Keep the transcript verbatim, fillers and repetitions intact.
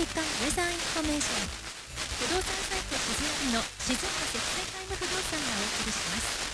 的館ユーザーインフォメーション。不動産サイトこじあみの静岡積水タイム不動産がお送りします。